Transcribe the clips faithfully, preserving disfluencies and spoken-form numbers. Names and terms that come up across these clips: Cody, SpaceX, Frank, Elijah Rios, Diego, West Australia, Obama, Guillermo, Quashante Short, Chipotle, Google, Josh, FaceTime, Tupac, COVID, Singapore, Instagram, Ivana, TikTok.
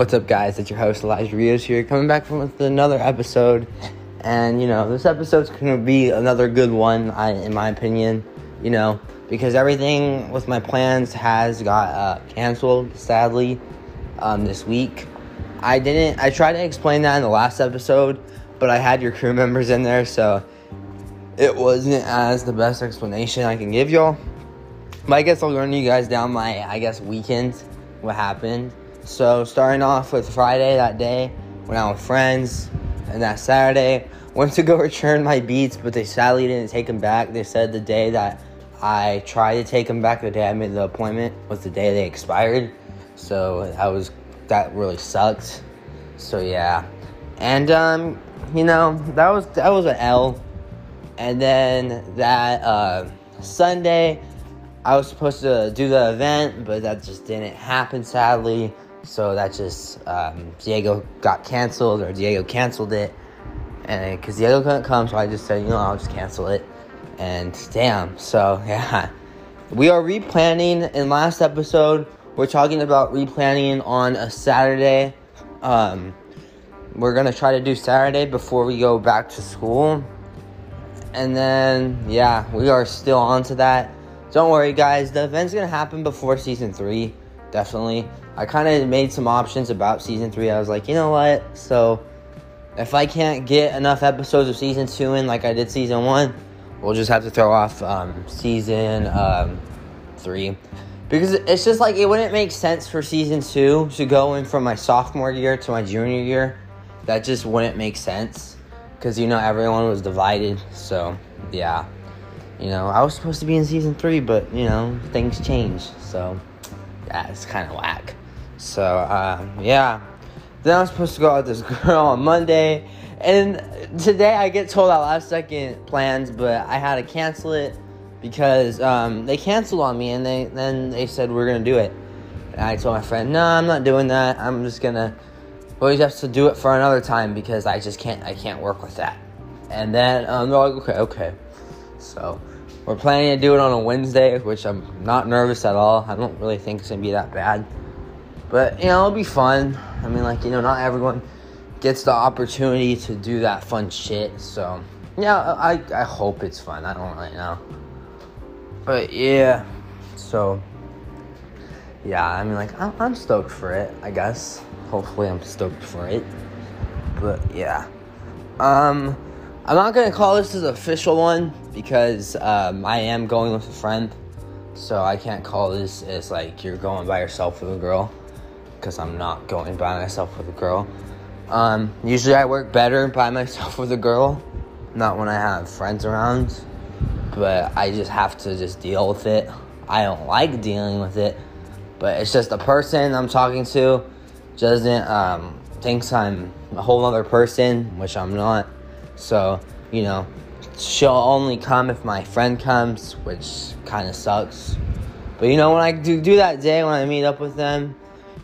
What's up, guys? It's your host, Elijah Rios here, coming back from with another episode. And, you know, this episode's going to be another good one, I, in my opinion, you know, because everything with my plans has got uh, canceled, sadly, um, this week. I didn't, I tried to explain that in the last episode, but I had your crew members in there, so it wasn't as the best explanation I can give y'all. But I guess I'll run you guys down my, I guess, weekend, what happened. So, starting off with Friday, that day, went out with friends, and that Saturday, went to go return my beats, but they sadly didn't take them back. They said the day that I tried to take them back, the day I made the appointment, was the day they expired. So, I was, that really sucked. So, yeah. And, um, you know, that was, that was an L. And then that, uh, Sunday, I was supposed to do the event, but that just didn't happen, sadly. So that just, um, Diego got canceled, or Diego canceled it, and because Diego couldn't come, so I just said, you know, I'll just cancel it, and damn, so, yeah. We are replanning. In last episode, we're talking about replanning on a Saturday. Um, we're going to try to do Saturday before we go back to school, and then, yeah, we are still on to that. Don't worry, guys, the event's going to happen before Season three, definitely. I kind of made some options about Season three. I was like, you know what? So, if I can't get enough episodes of Season two in like I did Season one, we'll just have to throw off um, Season um, three. Because it's just like, it wouldn't make sense for Season two to go in from my sophomore year to my junior year. That just wouldn't make sense. Because, you know, everyone was divided. So, yeah. You know, I was supposed to be in Season three, but, you know, things change. So, yeah, it's kind of whack. So, uh, yeah. Then I was supposed to go out with this girl on Monday. And today I get told out last second plans, but I had to cancel it because um, they canceled on me. And they then they said, we're going to do it. And I told my friend, no, I'm not doing that. I'm just going to always have to do it for another time because I just can't, I can't work with that. And then um, they're like, okay, okay. So, we're planning to do it on a Wednesday, which I'm not nervous at all. I don't really think it's going to be that bad. But, you know, it'll be fun. I mean, like, you know, not everyone gets the opportunity to do that fun shit. So, yeah, I, I hope it's fun. I don't really know. But, yeah. So, yeah, I mean, like, I'm, I'm stoked for it, I guess. Hopefully I'm stoked for it. But, yeah. Um, I'm not going to call this an official one because um, I am going with a friend. So I can't call this as, like, you're going by yourself with a girl, because I'm not going by myself with a girl. Um, usually I work better by myself with a girl, not when I have friends around, but I just have to just deal with it. I don't like dealing with it, but it's just the person I'm talking to doesn't, um, thinks I'm a whole other person, which I'm not. So, you know, she'll only come if my friend comes, which kind of sucks. But, you know, when I do, do that day when I meet up with them,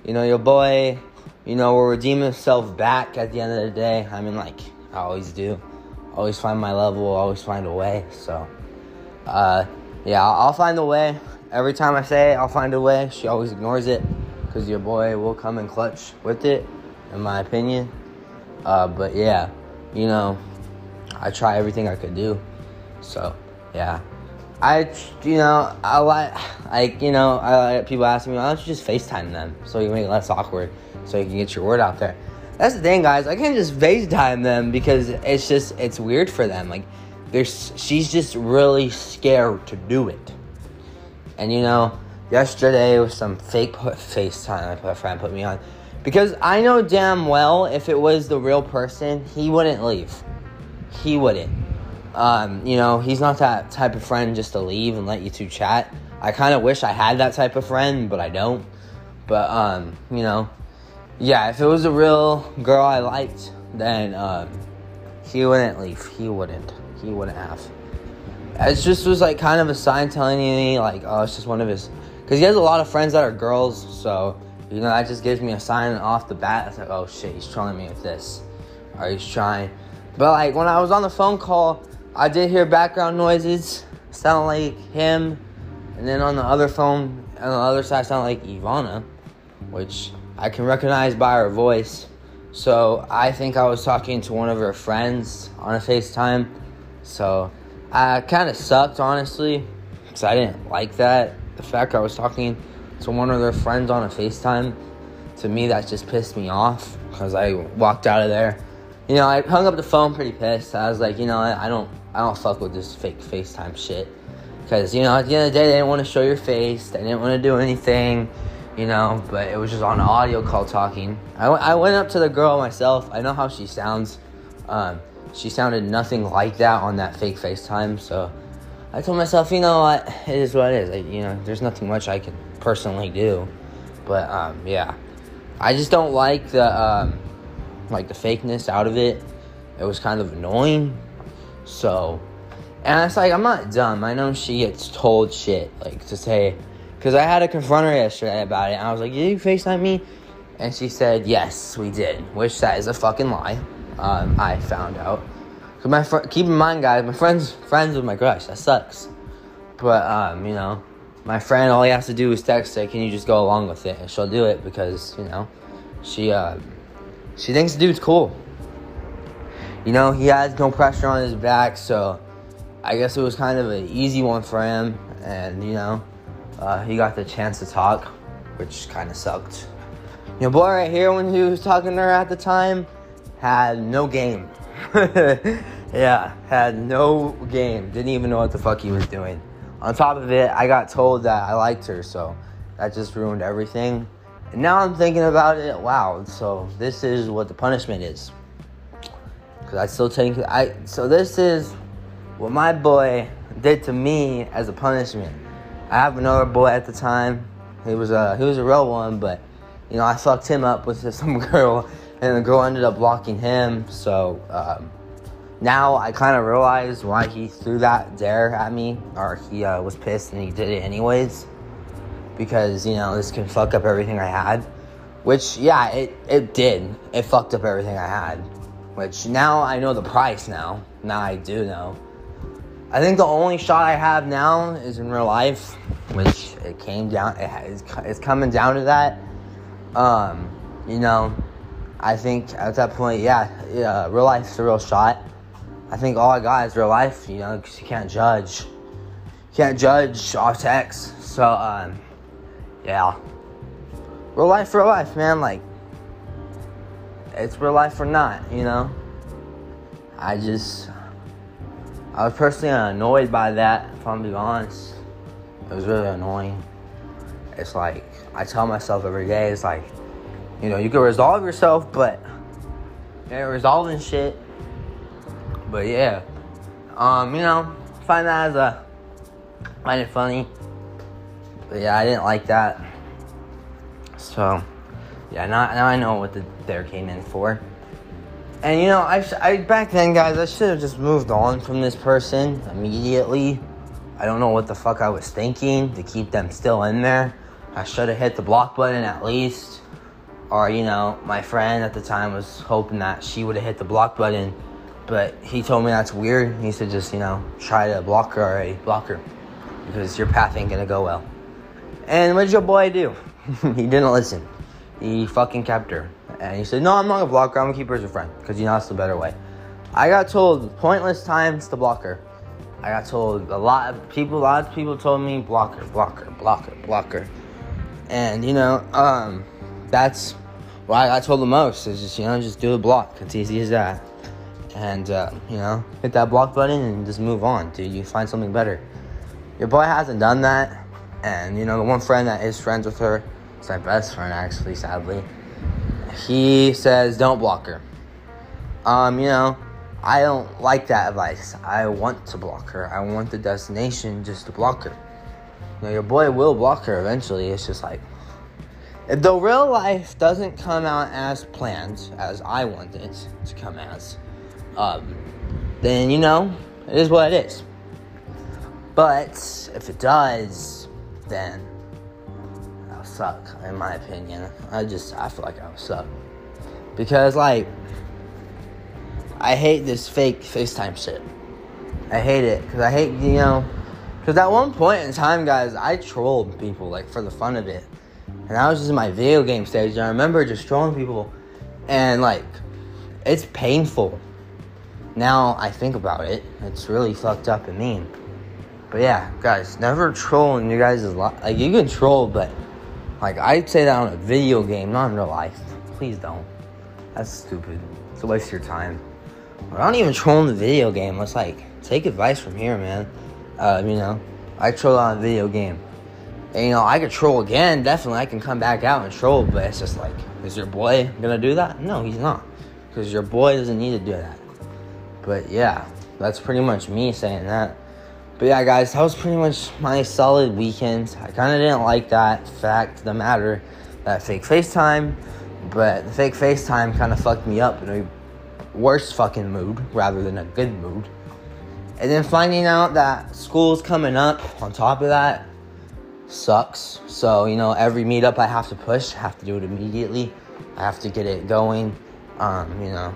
you know, your boy, you know, will redeem himself back at the end of the day. I mean, like, I always do. Always find my level, always find a way. So, uh, yeah, I'll find a way. Every time I say it, I'll find a way. She always ignores it because your boy will come and clutch with it, in my opinion. Uh, but, yeah, you know, I try everything I could do. So, yeah. I, you know, I like, like, you know, I people ask me, why don't you just FaceTime them so you make it less awkward so you can get your word out there? That's the thing, guys. I can't just FaceTime them because it's just, it's weird for them. Like, there's, she's just really scared to do it. And, you know, yesterday was some fake FaceTime my friend put me on. Because I know damn well if it was the real person, he wouldn't leave. He wouldn't. Um, you know, he's not that type of friend just to leave and let you two chat. I kind of wish I had that type of friend, but I don't. But, um, you know, yeah, if it was a real girl I liked, then um, he wouldn't leave. He wouldn't. He wouldn't have. It just was, like, kind of a sign telling me, like, oh, it's just one of his... Because he has a lot of friends that are girls, so, you know, that just gives me a sign off the bat. It's like, oh, shit, he's trolling me with this. Or he's trying... But, like, when I was on the phone call, I did hear background noises. Sound like him. And then on the other phone, on the other side, sound like Ivana. Which, I can recognize by her voice. So I think I was talking to one of her friends on a FaceTime. So I kind of sucked, honestly, because I didn't like that. The fact I was talking to one of their friends on a FaceTime, to me, that just pissed me off because I walked out of there. You know, I hung up the phone pretty pissed. I was like, you know, I don't I don't fuck with this fake FaceTime shit. Because, you know, at the end of the day, they didn't want to show your face. They didn't want to do anything, you know, but it was just on an audio call talking. I, w- I went up to the girl myself. I know how she sounds. Um, she sounded nothing like that on that fake FaceTime. So I told myself, you know what, it is what it is. Like, you know, there's nothing much I can personally do. But, um, yeah, I just don't like the, um, like the fakeness out of it. It was kind of annoying. So... And it's like, I'm not dumb. I know she gets told shit, like, to say... Because I had to confront her yesterday about it. And I was like, did you FaceTime me? And she said, yes, we did. Which, that is a fucking lie. Um, I found out. Cause my fr- Keep in mind, guys, my friend's friends with my crush. That sucks. But, um, you know, my friend, all he has to do is text her, can you just go along with it? And she'll do it because, you know, she, uh... She thinks the dude's cool. You know, he has no pressure on his back, so... I guess it was kind of an easy one for him, and, you know, uh, he got the chance to talk, which kind of sucked. Your boy right here, when he was talking to her at the time, had no game. Yeah, had no game. Didn't even know what the fuck he was doing. On top of it, I got told that I liked her, so that just ruined everything. And now I'm thinking about it, wow, so this is what the punishment is. Because I still think, I, so this is... what my boy did to me as a punishment. I have another boy at the time. He was a he was a real one, but you know I fucked him up with some girl, and the girl ended up blocking him. So um, now I kind of realize why he threw that dare at me, or he uh, was pissed and he did it anyways, because you know this can fuck up everything I had. Which yeah, it it did. It fucked up everything I had. Which now I know the price. Now now I do know. I think the only shot I have now is in real life, which it came down, it, it's coming down to that. Um, you know, I think at that point, yeah, yeah, real life's a real shot. I think all I got is real life, you know, because you can't judge. You can't judge off text. So, um, yeah. Real life, real life, man. Like, it's real life or not, you know? I just... I was personally annoyed by that, if I'm being honest. It was really annoying. It's like, I tell myself every day, it's like, you know, you can resolve yourself, but you're resolving shit. But yeah, um, you know, find that as a, find it funny. But yeah, I didn't like that. So, yeah, now, now I know what the dare came in for. And, you know, I, I back then, guys, I should have just moved on from this person immediately. I don't know what the fuck I was thinking to keep them still in there. I should have hit the block button at least. Or, you know, my friend at the time was hoping that she would have hit the block button. But he told me that's weird. He said just, you know, try to block her already. Block her. Because your path ain't going to go well. And what did your boy do? He didn't listen. He fucking kept her. And he said, no, I'm not going to block her. I'm going to keep her as a friend. Because, you know, that's the better way. I got told pointless times to block her. I got told a lot of people, a lot of people told me, block her, block her, block her, block her. And, you know, um, that's what I got told the most. Is just, you know, just do the block. It's easy as that. And, uh, you know, hit that block button and just move on, dude. You find something better. Your boy hasn't done that. And, you know, the one friend that is friends with her, it's my best friend, actually, sadly. He says, don't block her. Um, you know, I don't like that advice. I want to block her. I want the destination just to block her. You know, your boy will block her eventually. It's just like, if the real life doesn't come out as planned, as I want it to come as, um, then, you know, it is what it is. But if it does, then... suck, in my opinion. I just, I feel like I would suck. Because, like, I hate this fake FaceTime shit. I hate it. Because I hate, you know, because at one point in time, guys, I trolled people, like, for the fun of it. And I was just in my video game stage. And I remember just trolling people. And, like, it's painful. Now I think about it. It's really fucked up and mean. But, yeah, guys, never troll in your guys' life. Like, you can troll, but, like, I'd say that on a video game, not in real life. Please don't. That's stupid. It's a waste of your time. I don't even troll in the video game. Let's, like, take advice from here, man. Uh, you know, I troll on a video game. And, you know, I could troll again. Definitely, I can come back out and troll. But it's just like, is your boy going to do that? No, he's not. Because your boy doesn't need to do that. But, yeah, that's pretty much me saying that. But, yeah, guys, that was pretty much my solid weekend. I kind of didn't like that fact, the matter, that fake FaceTime. But the fake FaceTime kind of fucked me up in a worse fucking mood rather than a good mood. And then finding out that school's coming up on top of that sucks. So, you know, every meetup I have to push, I have to do it immediately. I have to get it going. Um, you know,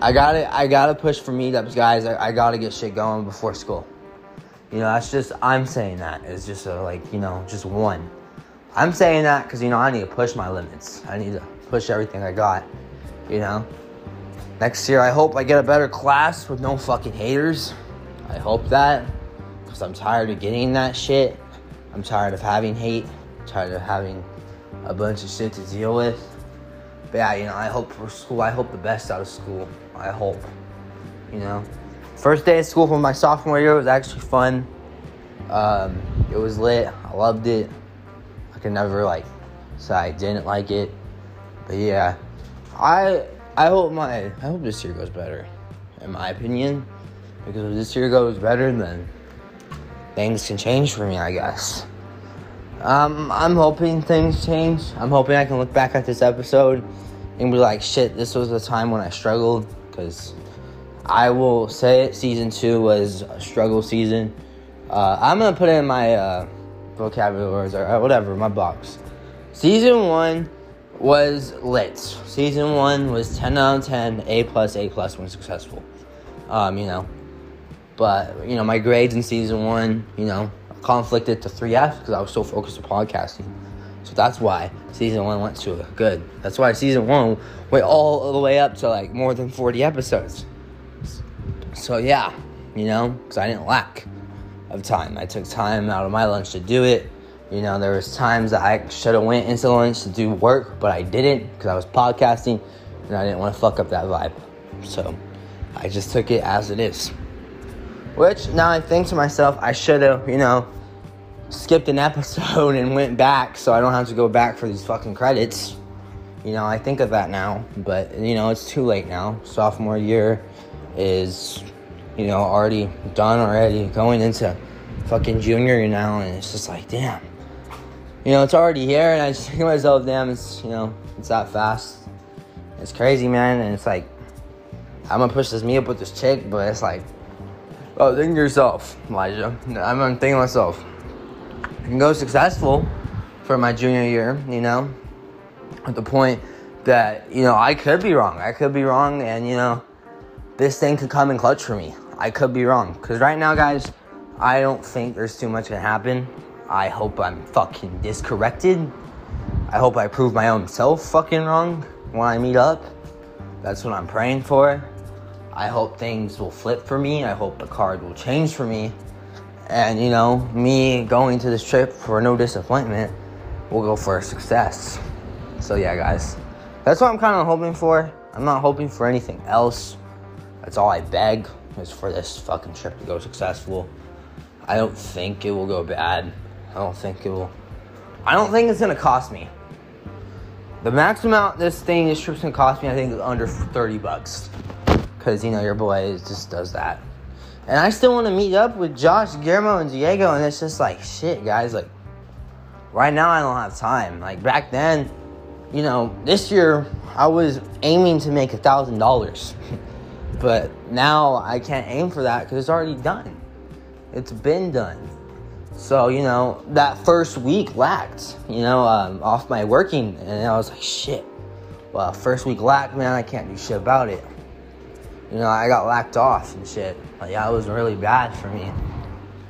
I gotta, I gotta push for meetups, guys. I, I gotta get shit going before school. You know, that's just, I'm saying that. It's just a, like, you know, just one. I'm saying that because, you know, I need to push my limits. I need to push everything I got, you know. Next year, I hope I get a better class with no fucking haters. I hope that. Because I'm tired of getting that shit. I'm tired of having hate. I'm tired of having a bunch of shit to deal with. But yeah, you know, I hope for school. I hope the best out of school. I hope. You know. First day of school for my sophomore year was actually fun. Um, it was lit. I loved it. I could never, like, say I didn't like it. But yeah. I... I hope my, I hope this year goes better, in my opinion, because if this year goes better, then things can change for me, I guess. Um, I'm hoping things change. I'm hoping I can look back at this episode and be like, shit, this was the time when I struggled, because I will say it, season two was a struggle season. Uh, I'm going to put in my uh, vocabulary words, or whatever, my box. Season one was lit. Season one was ten out of ten, A plus, A plus when successful. Um, you know, but, you know, my grades in season one, you know, conflicted to three F because I was so focused on podcasting. So that's why season one went to a good. That's why season one went all the way up to, like, more than forty episodes. So, yeah, you know, because I didn't lack of time. I took time out of my lunch to do it. You know, there was times that I should have went into lunch to do work, but I didn't because I was podcasting, and I didn't want to fuck up that vibe. So, I just took it as it is. Which, now I think to myself, I should have, you know, skipped an episode and went back so I don't have to go back for these fucking credits. You know, I think of that now, but, you know, it's too late now. Sophomore year is, you know, already done already, going into fucking junior year now, and it's just like, damn. You know, it's already here, and I just think to myself, damn, it's, you know, it's that fast. It's crazy, man, and it's like, I'm gonna push this me up with this chick, but it's like, oh, think to yourself, Elijah. I'm thinking to myself, I can go successful for my junior year, you know, at the point that, you know, I could be wrong. I could be wrong, and, you know, this thing could come in clutch for me. I could be wrong, because right now, guys, I don't think there's too much gonna happen. I hope I'm fucking discorrected. I hope I prove my own self fucking wrong when I meet up. That's what I'm praying for. I hope things will flip for me. I hope the card will change for me. And, you know, me going to this trip for no disappointment will go for a success. So, yeah, guys. That's what I'm kind of hoping for. I'm not hoping for anything else. That's all I beg is for this fucking trip to go successful. I don't think it will go bad. I don't think it will. I don't think it's going to cost me. The max amount this thing, this trip's going to cost me, I think, is under thirty bucks. Because, you know, your boy is, just does that. And I still want to meet up with Josh, Guillermo, and Diego. And it's just like, shit, guys. Like, right now I don't have time. Like, back then, you know, this year I was aiming to make a thousand dollars. But now I can't aim for that because it's already done. It's been done. So, you know, that first week lacked, you know, um, off my working. And I was like, shit. Well, first week lacked, man. I can't do shit about it. You know, I got lacked off and shit. Like, that was really bad for me.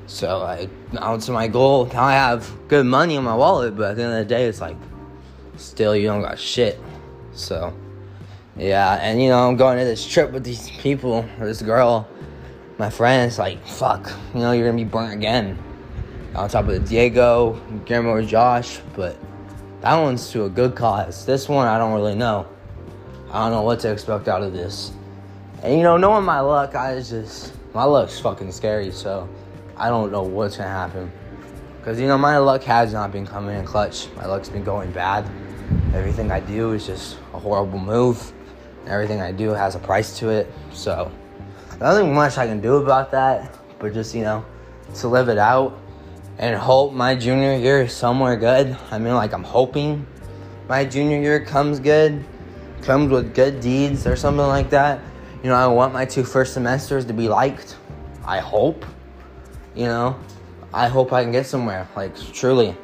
So, I now to my goal. Now I have good money in my wallet, but at the end of the day, it's like, still, you don't got shit. So, yeah, and, you know, I'm going to this trip with these people, or this girl, my friend, it's like, fuck, you know, you're going to be burnt again. On top of the Diego, Guillermo, or Josh, but that one's to a good cause. This one, I don't really know. I don't know what to expect out of this. And, you know, knowing my luck, I just, my luck's fucking scary, so I don't know what's going to happen. Because, you know, my luck has not been coming in clutch. My luck's been going bad. Everything I do is just a horrible move. Everything I do has a price to it. So, nothing much I can do about that, but just, you know, to live it out and hope my junior year is somewhere good. I mean, like, I'm hoping my junior year comes good, comes with good deeds or something like that. You know, I want my two first semesters to be liked. I hope, you know, I hope I can get somewhere, like, truly.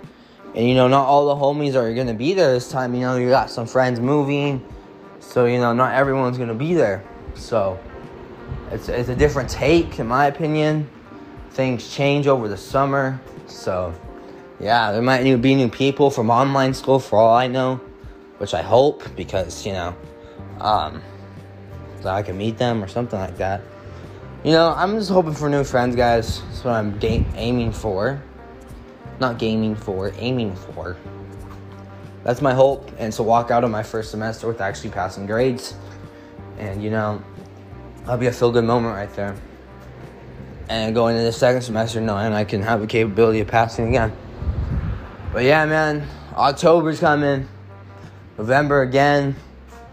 And, you know, not all the homies are going to be there this time. You know, you got some friends moving, so, you know, not everyone's going to be there. So, it's it's a different take, in my opinion. Things change over the summer. So, yeah, there might be new people from online school for all I know, which I hope, because, you know, um, so I can meet them or something like that. You know, I'm just hoping for new friends, guys. That's what I'm ga- aiming for. Not gaming for, aiming for. That's my hope, and to walk out of my first semester with actually passing grades. And, you know, that'll be a feel-good moment right there. And going into the second semester knowing I can have the capability of passing again. But, yeah, man, October's coming. November again.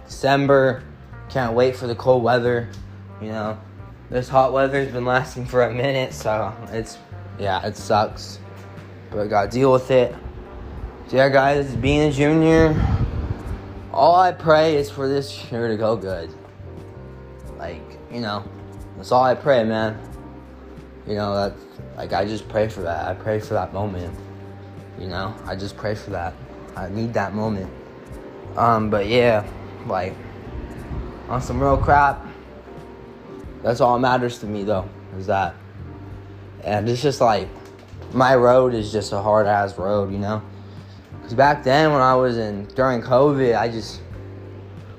December. Can't wait for the cold weather, you know. This hot weather's been lasting for a minute, so it's, yeah, it sucks. But I gotta deal with it. So, yeah, guys, being a junior, all I pray is for this year to go good. Like, you know, that's all I pray, man. You know, that's, like, I just pray for that. I pray for that moment. You know, I just pray for that. I need that moment. Um, but, yeah, like, on some real crap, that's all that matters to me, though, is that. And it's just like, my road is just a hard-ass road, you know? Because back then, when I was in, during COVID, I just,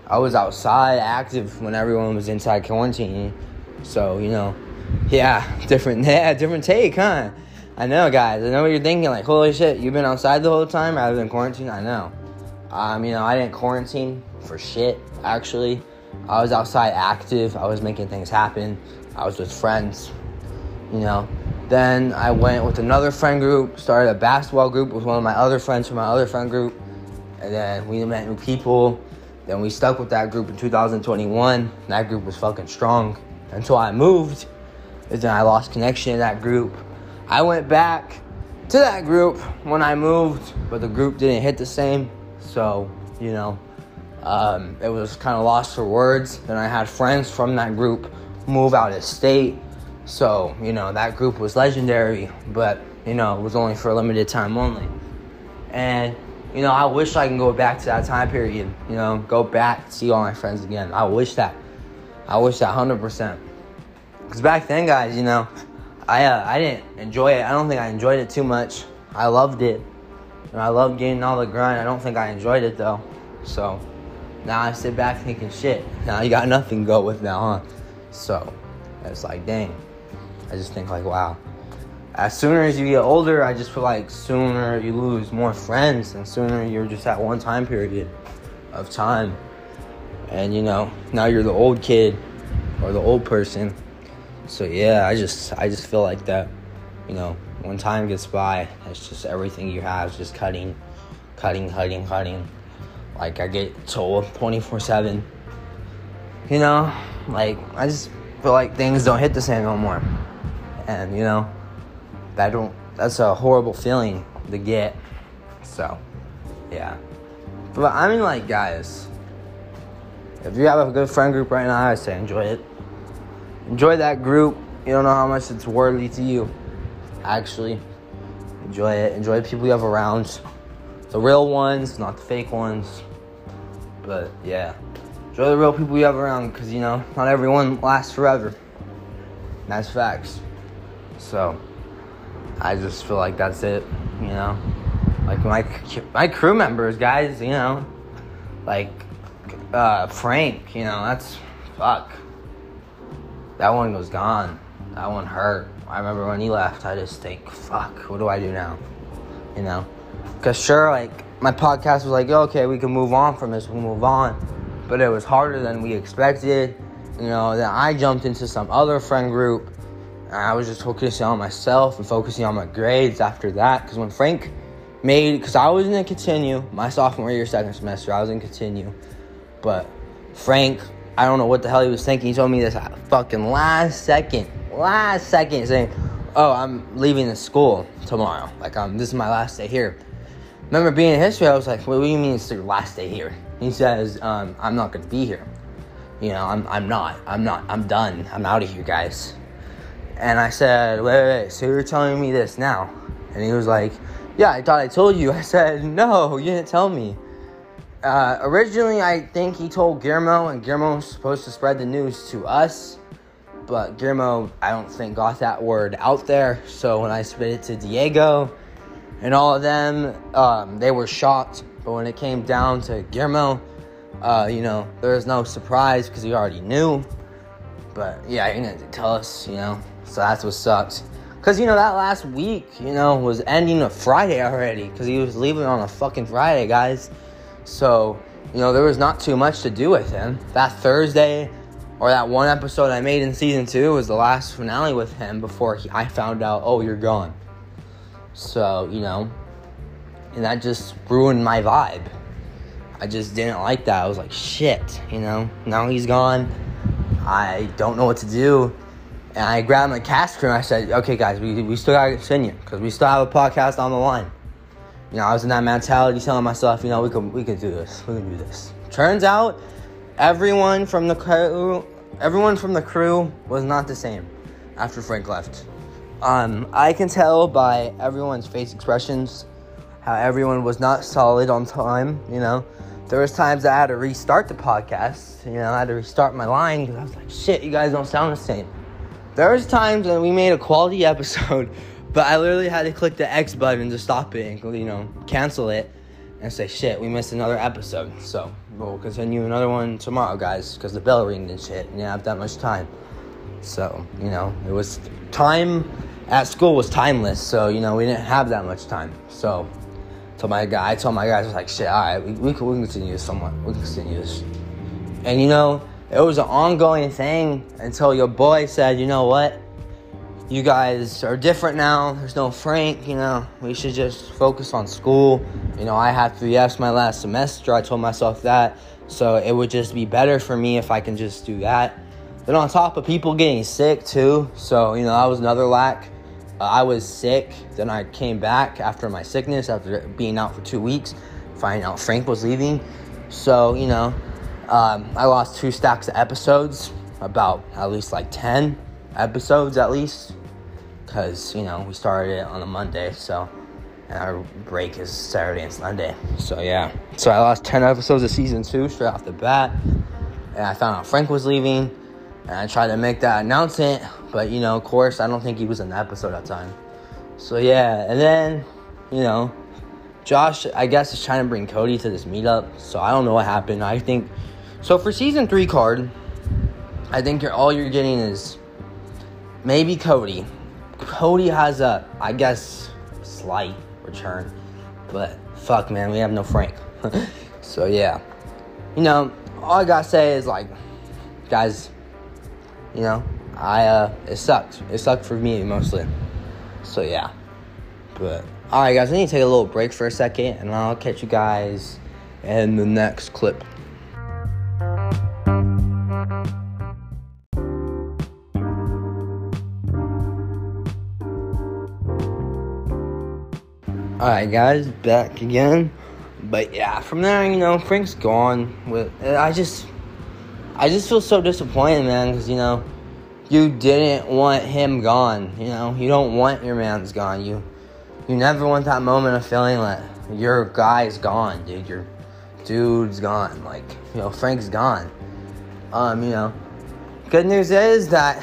I was outside active when everyone was inside quarantine. So, you know, yeah, different, yeah, different take, huh? I know, guys. I know what you're thinking. Like, holy shit, you've been outside the whole time rather than quarantine? I know. Um, you know, I didn't quarantine for shit, actually. I was outside active. I was making things happen. I was with friends, you know. Then I went with another friend group, started a basketball group with one of my other friends from my other friend group. And then we met new people. Then we stuck with that group in two thousand twenty-one. And that group was fucking strong until I moved. And then I lost connection to that group. I went back to that group when I moved, but the group didn't hit the same. So, you know. Um, it was kind of lost for words. Then I had friends from that group move out of state. So, you know, that group was legendary, but, you know, it was only for a limited time only. And, you know, I wish I can go back to that time period, you know, go back, see all my friends again. I wish that. I wish that one hundred percent. Because back then, guys, you know, I uh, I didn't enjoy it. I don't think I enjoyed it too much. I loved it. You know, I loved getting all the grind. I don't think I enjoyed it, though. So, now I sit back thinking, shit, now you got nothing to go with now, huh? So, it's like, dang. I just think, like, wow. As sooner as you get older, I just feel like sooner you lose more friends and sooner you're just at one time period of time. And, you know, now you're the old kid or the old person. So, yeah, I just I just feel like that, you know, when time gets by, it's just everything you have is just cutting, cutting, cutting, cutting. Like, I get told twenty-four seven, you know, like, I just feel like things don't hit the same no more. And, you know, that don't, that's a horrible feeling to get. So, yeah. But, I mean, like, guys, if you have a good friend group right now, I say enjoy it. Enjoy that group. You don't know how much it's worthy to you, actually. Enjoy it. Enjoy the people you have around. The real ones, not the fake ones. But, yeah. Enjoy the real people you have around. Because, you know, not everyone lasts forever. And that's facts. So, I just feel like that's it, you know? Like, my my crew members, guys, you know? Like, uh, Frank, you know, that's... Fuck. That one was gone. That one hurt. I remember when he left, I just think, fuck, what do I do now? You know? Because, sure, like, my podcast was like, okay, we can move on from this. We'll move on. But it was harder than we expected. You know, then I jumped into some other friend group. And I was just focusing on myself and focusing on my grades after that. Because when Frank made... Because I was going to continue. My sophomore year, second semester, I was going to continue. But Frank, I don't know what the hell he was thinking. He told me this fucking last second. Last second saying, oh, I'm leaving the school tomorrow. Like, um, this is my last day here. Remember being in history, I was like, what do you mean it's your last day here? He says, um, I'm not going to be here. You know, I'm I'm not. I'm not. I'm done. I'm out of here, guys. And I said, wait, wait, wait, so you're telling me this now? And he was like, yeah, I thought I told you. I said, no, you didn't tell me. Uh, originally, I think he told Guillermo, and Guillermo was supposed to spread the news to us. But Guillermo, I don't think, got that word out there. So when I spit it to Diego and all of them, um, they were shocked. But when it came down to Guillermo, uh, you know, there was no surprise because he already knew. But, yeah, he didn't tell us, you know. So that's what sucks. Because, you know, that last week, you know, was ending a Friday already. Because he was leaving on a fucking Friday, guys. So, you know, there was not too much to do with him. That Thursday or that one episode I made in season two was the last finale with him before he, I found out, oh, you're gone. So, you know, and that just ruined my vibe. I just didn't like that. I was like, shit, you know, now he's gone. I don't know what to do. And I grabbed my cast crew and I said, okay, guys, we we still got to continue because we still have a podcast on the line. You know, I was in that mentality telling myself, you know, we can we can do this. We can do this. Turns out, everyone from the crew, everyone from the crew was not the same after Frank left. Um, I can tell by everyone's face expressions how everyone was not solid on time, you know. There was times I had to restart the podcast, you know, I had to restart my line because I was like, shit, you guys don't sound the same. There was times when we made a quality episode, but I literally had to click the X button to stop it and, you know, cancel it and say, shit, we missed another episode. So we'll continue another one tomorrow, guys, because the bell ringed and shit, and you didn't have that much time. So, you know, it was time at school was timeless, so, you know, we didn't have that much time. So to my guy, I told my guys, I was like, shit, all right, we, we, can, we can continue this somewhat. We can continue this. And, you know, it was an ongoing thing until your boy said, you know what? You guys are different now. There's no Frank, you know. We should just focus on school. You know, I had three F's my last semester. I told myself that. So it would just be better for me if I can just do that. Then on top of people getting sick, too. So, you know, that was another lack. I was sick, then I came back after my sickness, after being out for two weeks, finding out Frank was leaving. So, you know, um, I lost two stacks of episodes, about at least like ten episodes at least, because, you know, we started it on a Monday, so, and our break is Saturday and Sunday. So, yeah. So I lost ten episodes of season two straight off the bat, and I found out Frank was leaving. And I tried to make that announcement, but, you know, of course, I don't think he was in the episode at the time. So, yeah. And then, you know, Josh, I guess, is trying to bring Cody to this meetup. So, I don't know what happened. I think... So, for Season three card, I think you're all you're getting is maybe Cody. Cody has a, I guess, slight return. But, fuck, man, we have no Frank. So, yeah. You know, all I gotta say is, like, guys... You know, I, uh, it sucked. It sucked for me, mostly. So, yeah. But, alright, guys, I need to take a little break for a second, and I'll catch you guys in the next clip. Alright, guys, back again. But, yeah, from there, you know, Frank's gone. With I just... I just feel so disappointed, man, because, you know, you didn't want him gone, you know? You don't want your man's gone. You you never want that moment of feeling like your guy's gone, dude. Your dude's gone. Like, you know, Frank's gone. Um, you know, good news is that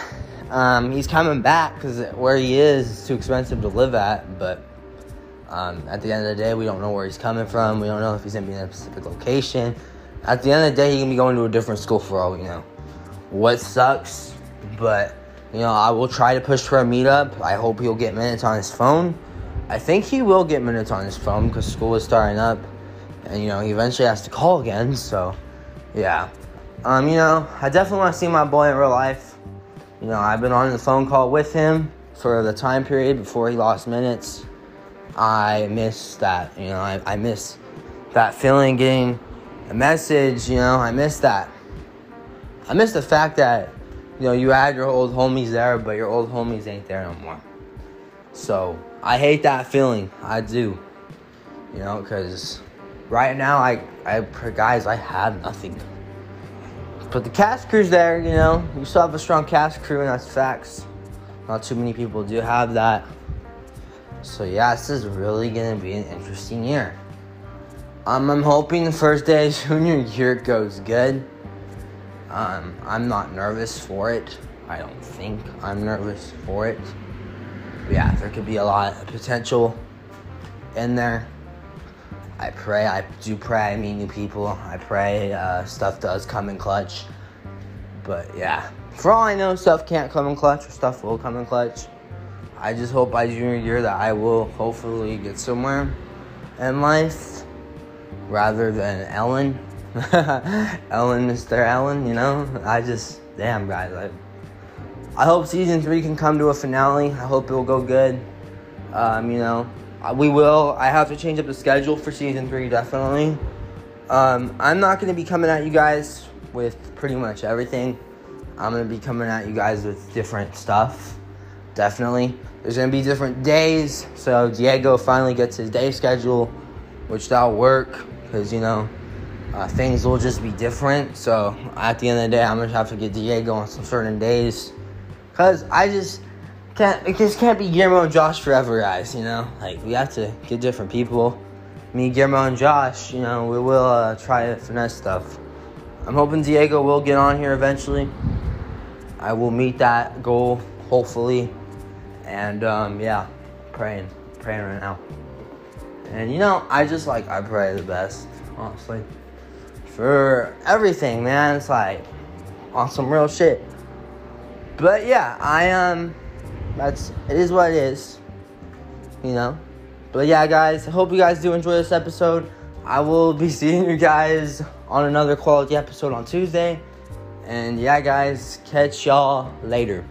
Um, he's coming back because where he is is too expensive to live at. But um, at the end of the day, we don't know where he's coming from. We don't know if he's going to be in a specific location. At the end of the day, he can be going to a different school for all we know. What sucks, but, you know, I will try to push for a meetup. I hope he'll get minutes on his phone. I think he will get minutes on his phone because school is starting up. And, you know, he eventually has to call again. So, yeah. Um, you know, I definitely want to see my boy in real life. You know, I've been on the phone call with him for the time period before he lost minutes. I miss that. You know, I, I miss that feeling, getting a message. You know, I miss that. I miss the fact that, you know, you had your old homies there, but your old homies ain't there no more. So, I hate that feeling. I do. You know, because right now, I, I, guys, I have nothing. But the cast crew's there, you know. You still have a strong cast crew, and that's facts. Not too many people do have that. So, yeah, this is really going to be an interesting year. Um, I'm hoping the first day of junior year goes good. Um, I'm not nervous for it. I don't think I'm nervous for it. But yeah, there could be a lot of potential in there. I pray, I do pray, I meet new people, I pray, uh, stuff does come in clutch, but yeah, for all I know, stuff can't come in clutch, or stuff will come in clutch. I just hope by junior year that I will hopefully get somewhere in life, rather than Ellen, Ellen, Mister Ellen, you know, I just, damn guys, I, I hope season three can come to a finale. I hope it will go good, um, you know. We will. I have to change up the schedule for season three, definitely. Um, I'm not going to be coming at you guys with pretty much everything. I'm going to be coming at you guys with different stuff, definitely. There's going to be different days. So Diego finally gets his day schedule, which that'll work because, you know, uh, things will just be different. So at the end of the day, I'm going to have to get Diego on some certain days because I just... Can't, it just can't be Guillermo and Josh forever, guys, you know? Like, we have to get different people. Me, Guillermo, and Josh, you know, we will uh, try to finesse stuff. I'm hoping Diego will get on here eventually. I will meet that goal, hopefully. And, um, yeah, praying. Praying right now. And, you know, I just, like, I pray the best, honestly. For everything, man. It's, like, on some real shit. But, yeah, I, um... That's, it is what it is, you know, but yeah, guys, I hope you guys do enjoy this episode. I will be seeing you guys on another quality episode on Tuesday, and yeah, guys, catch y'all later.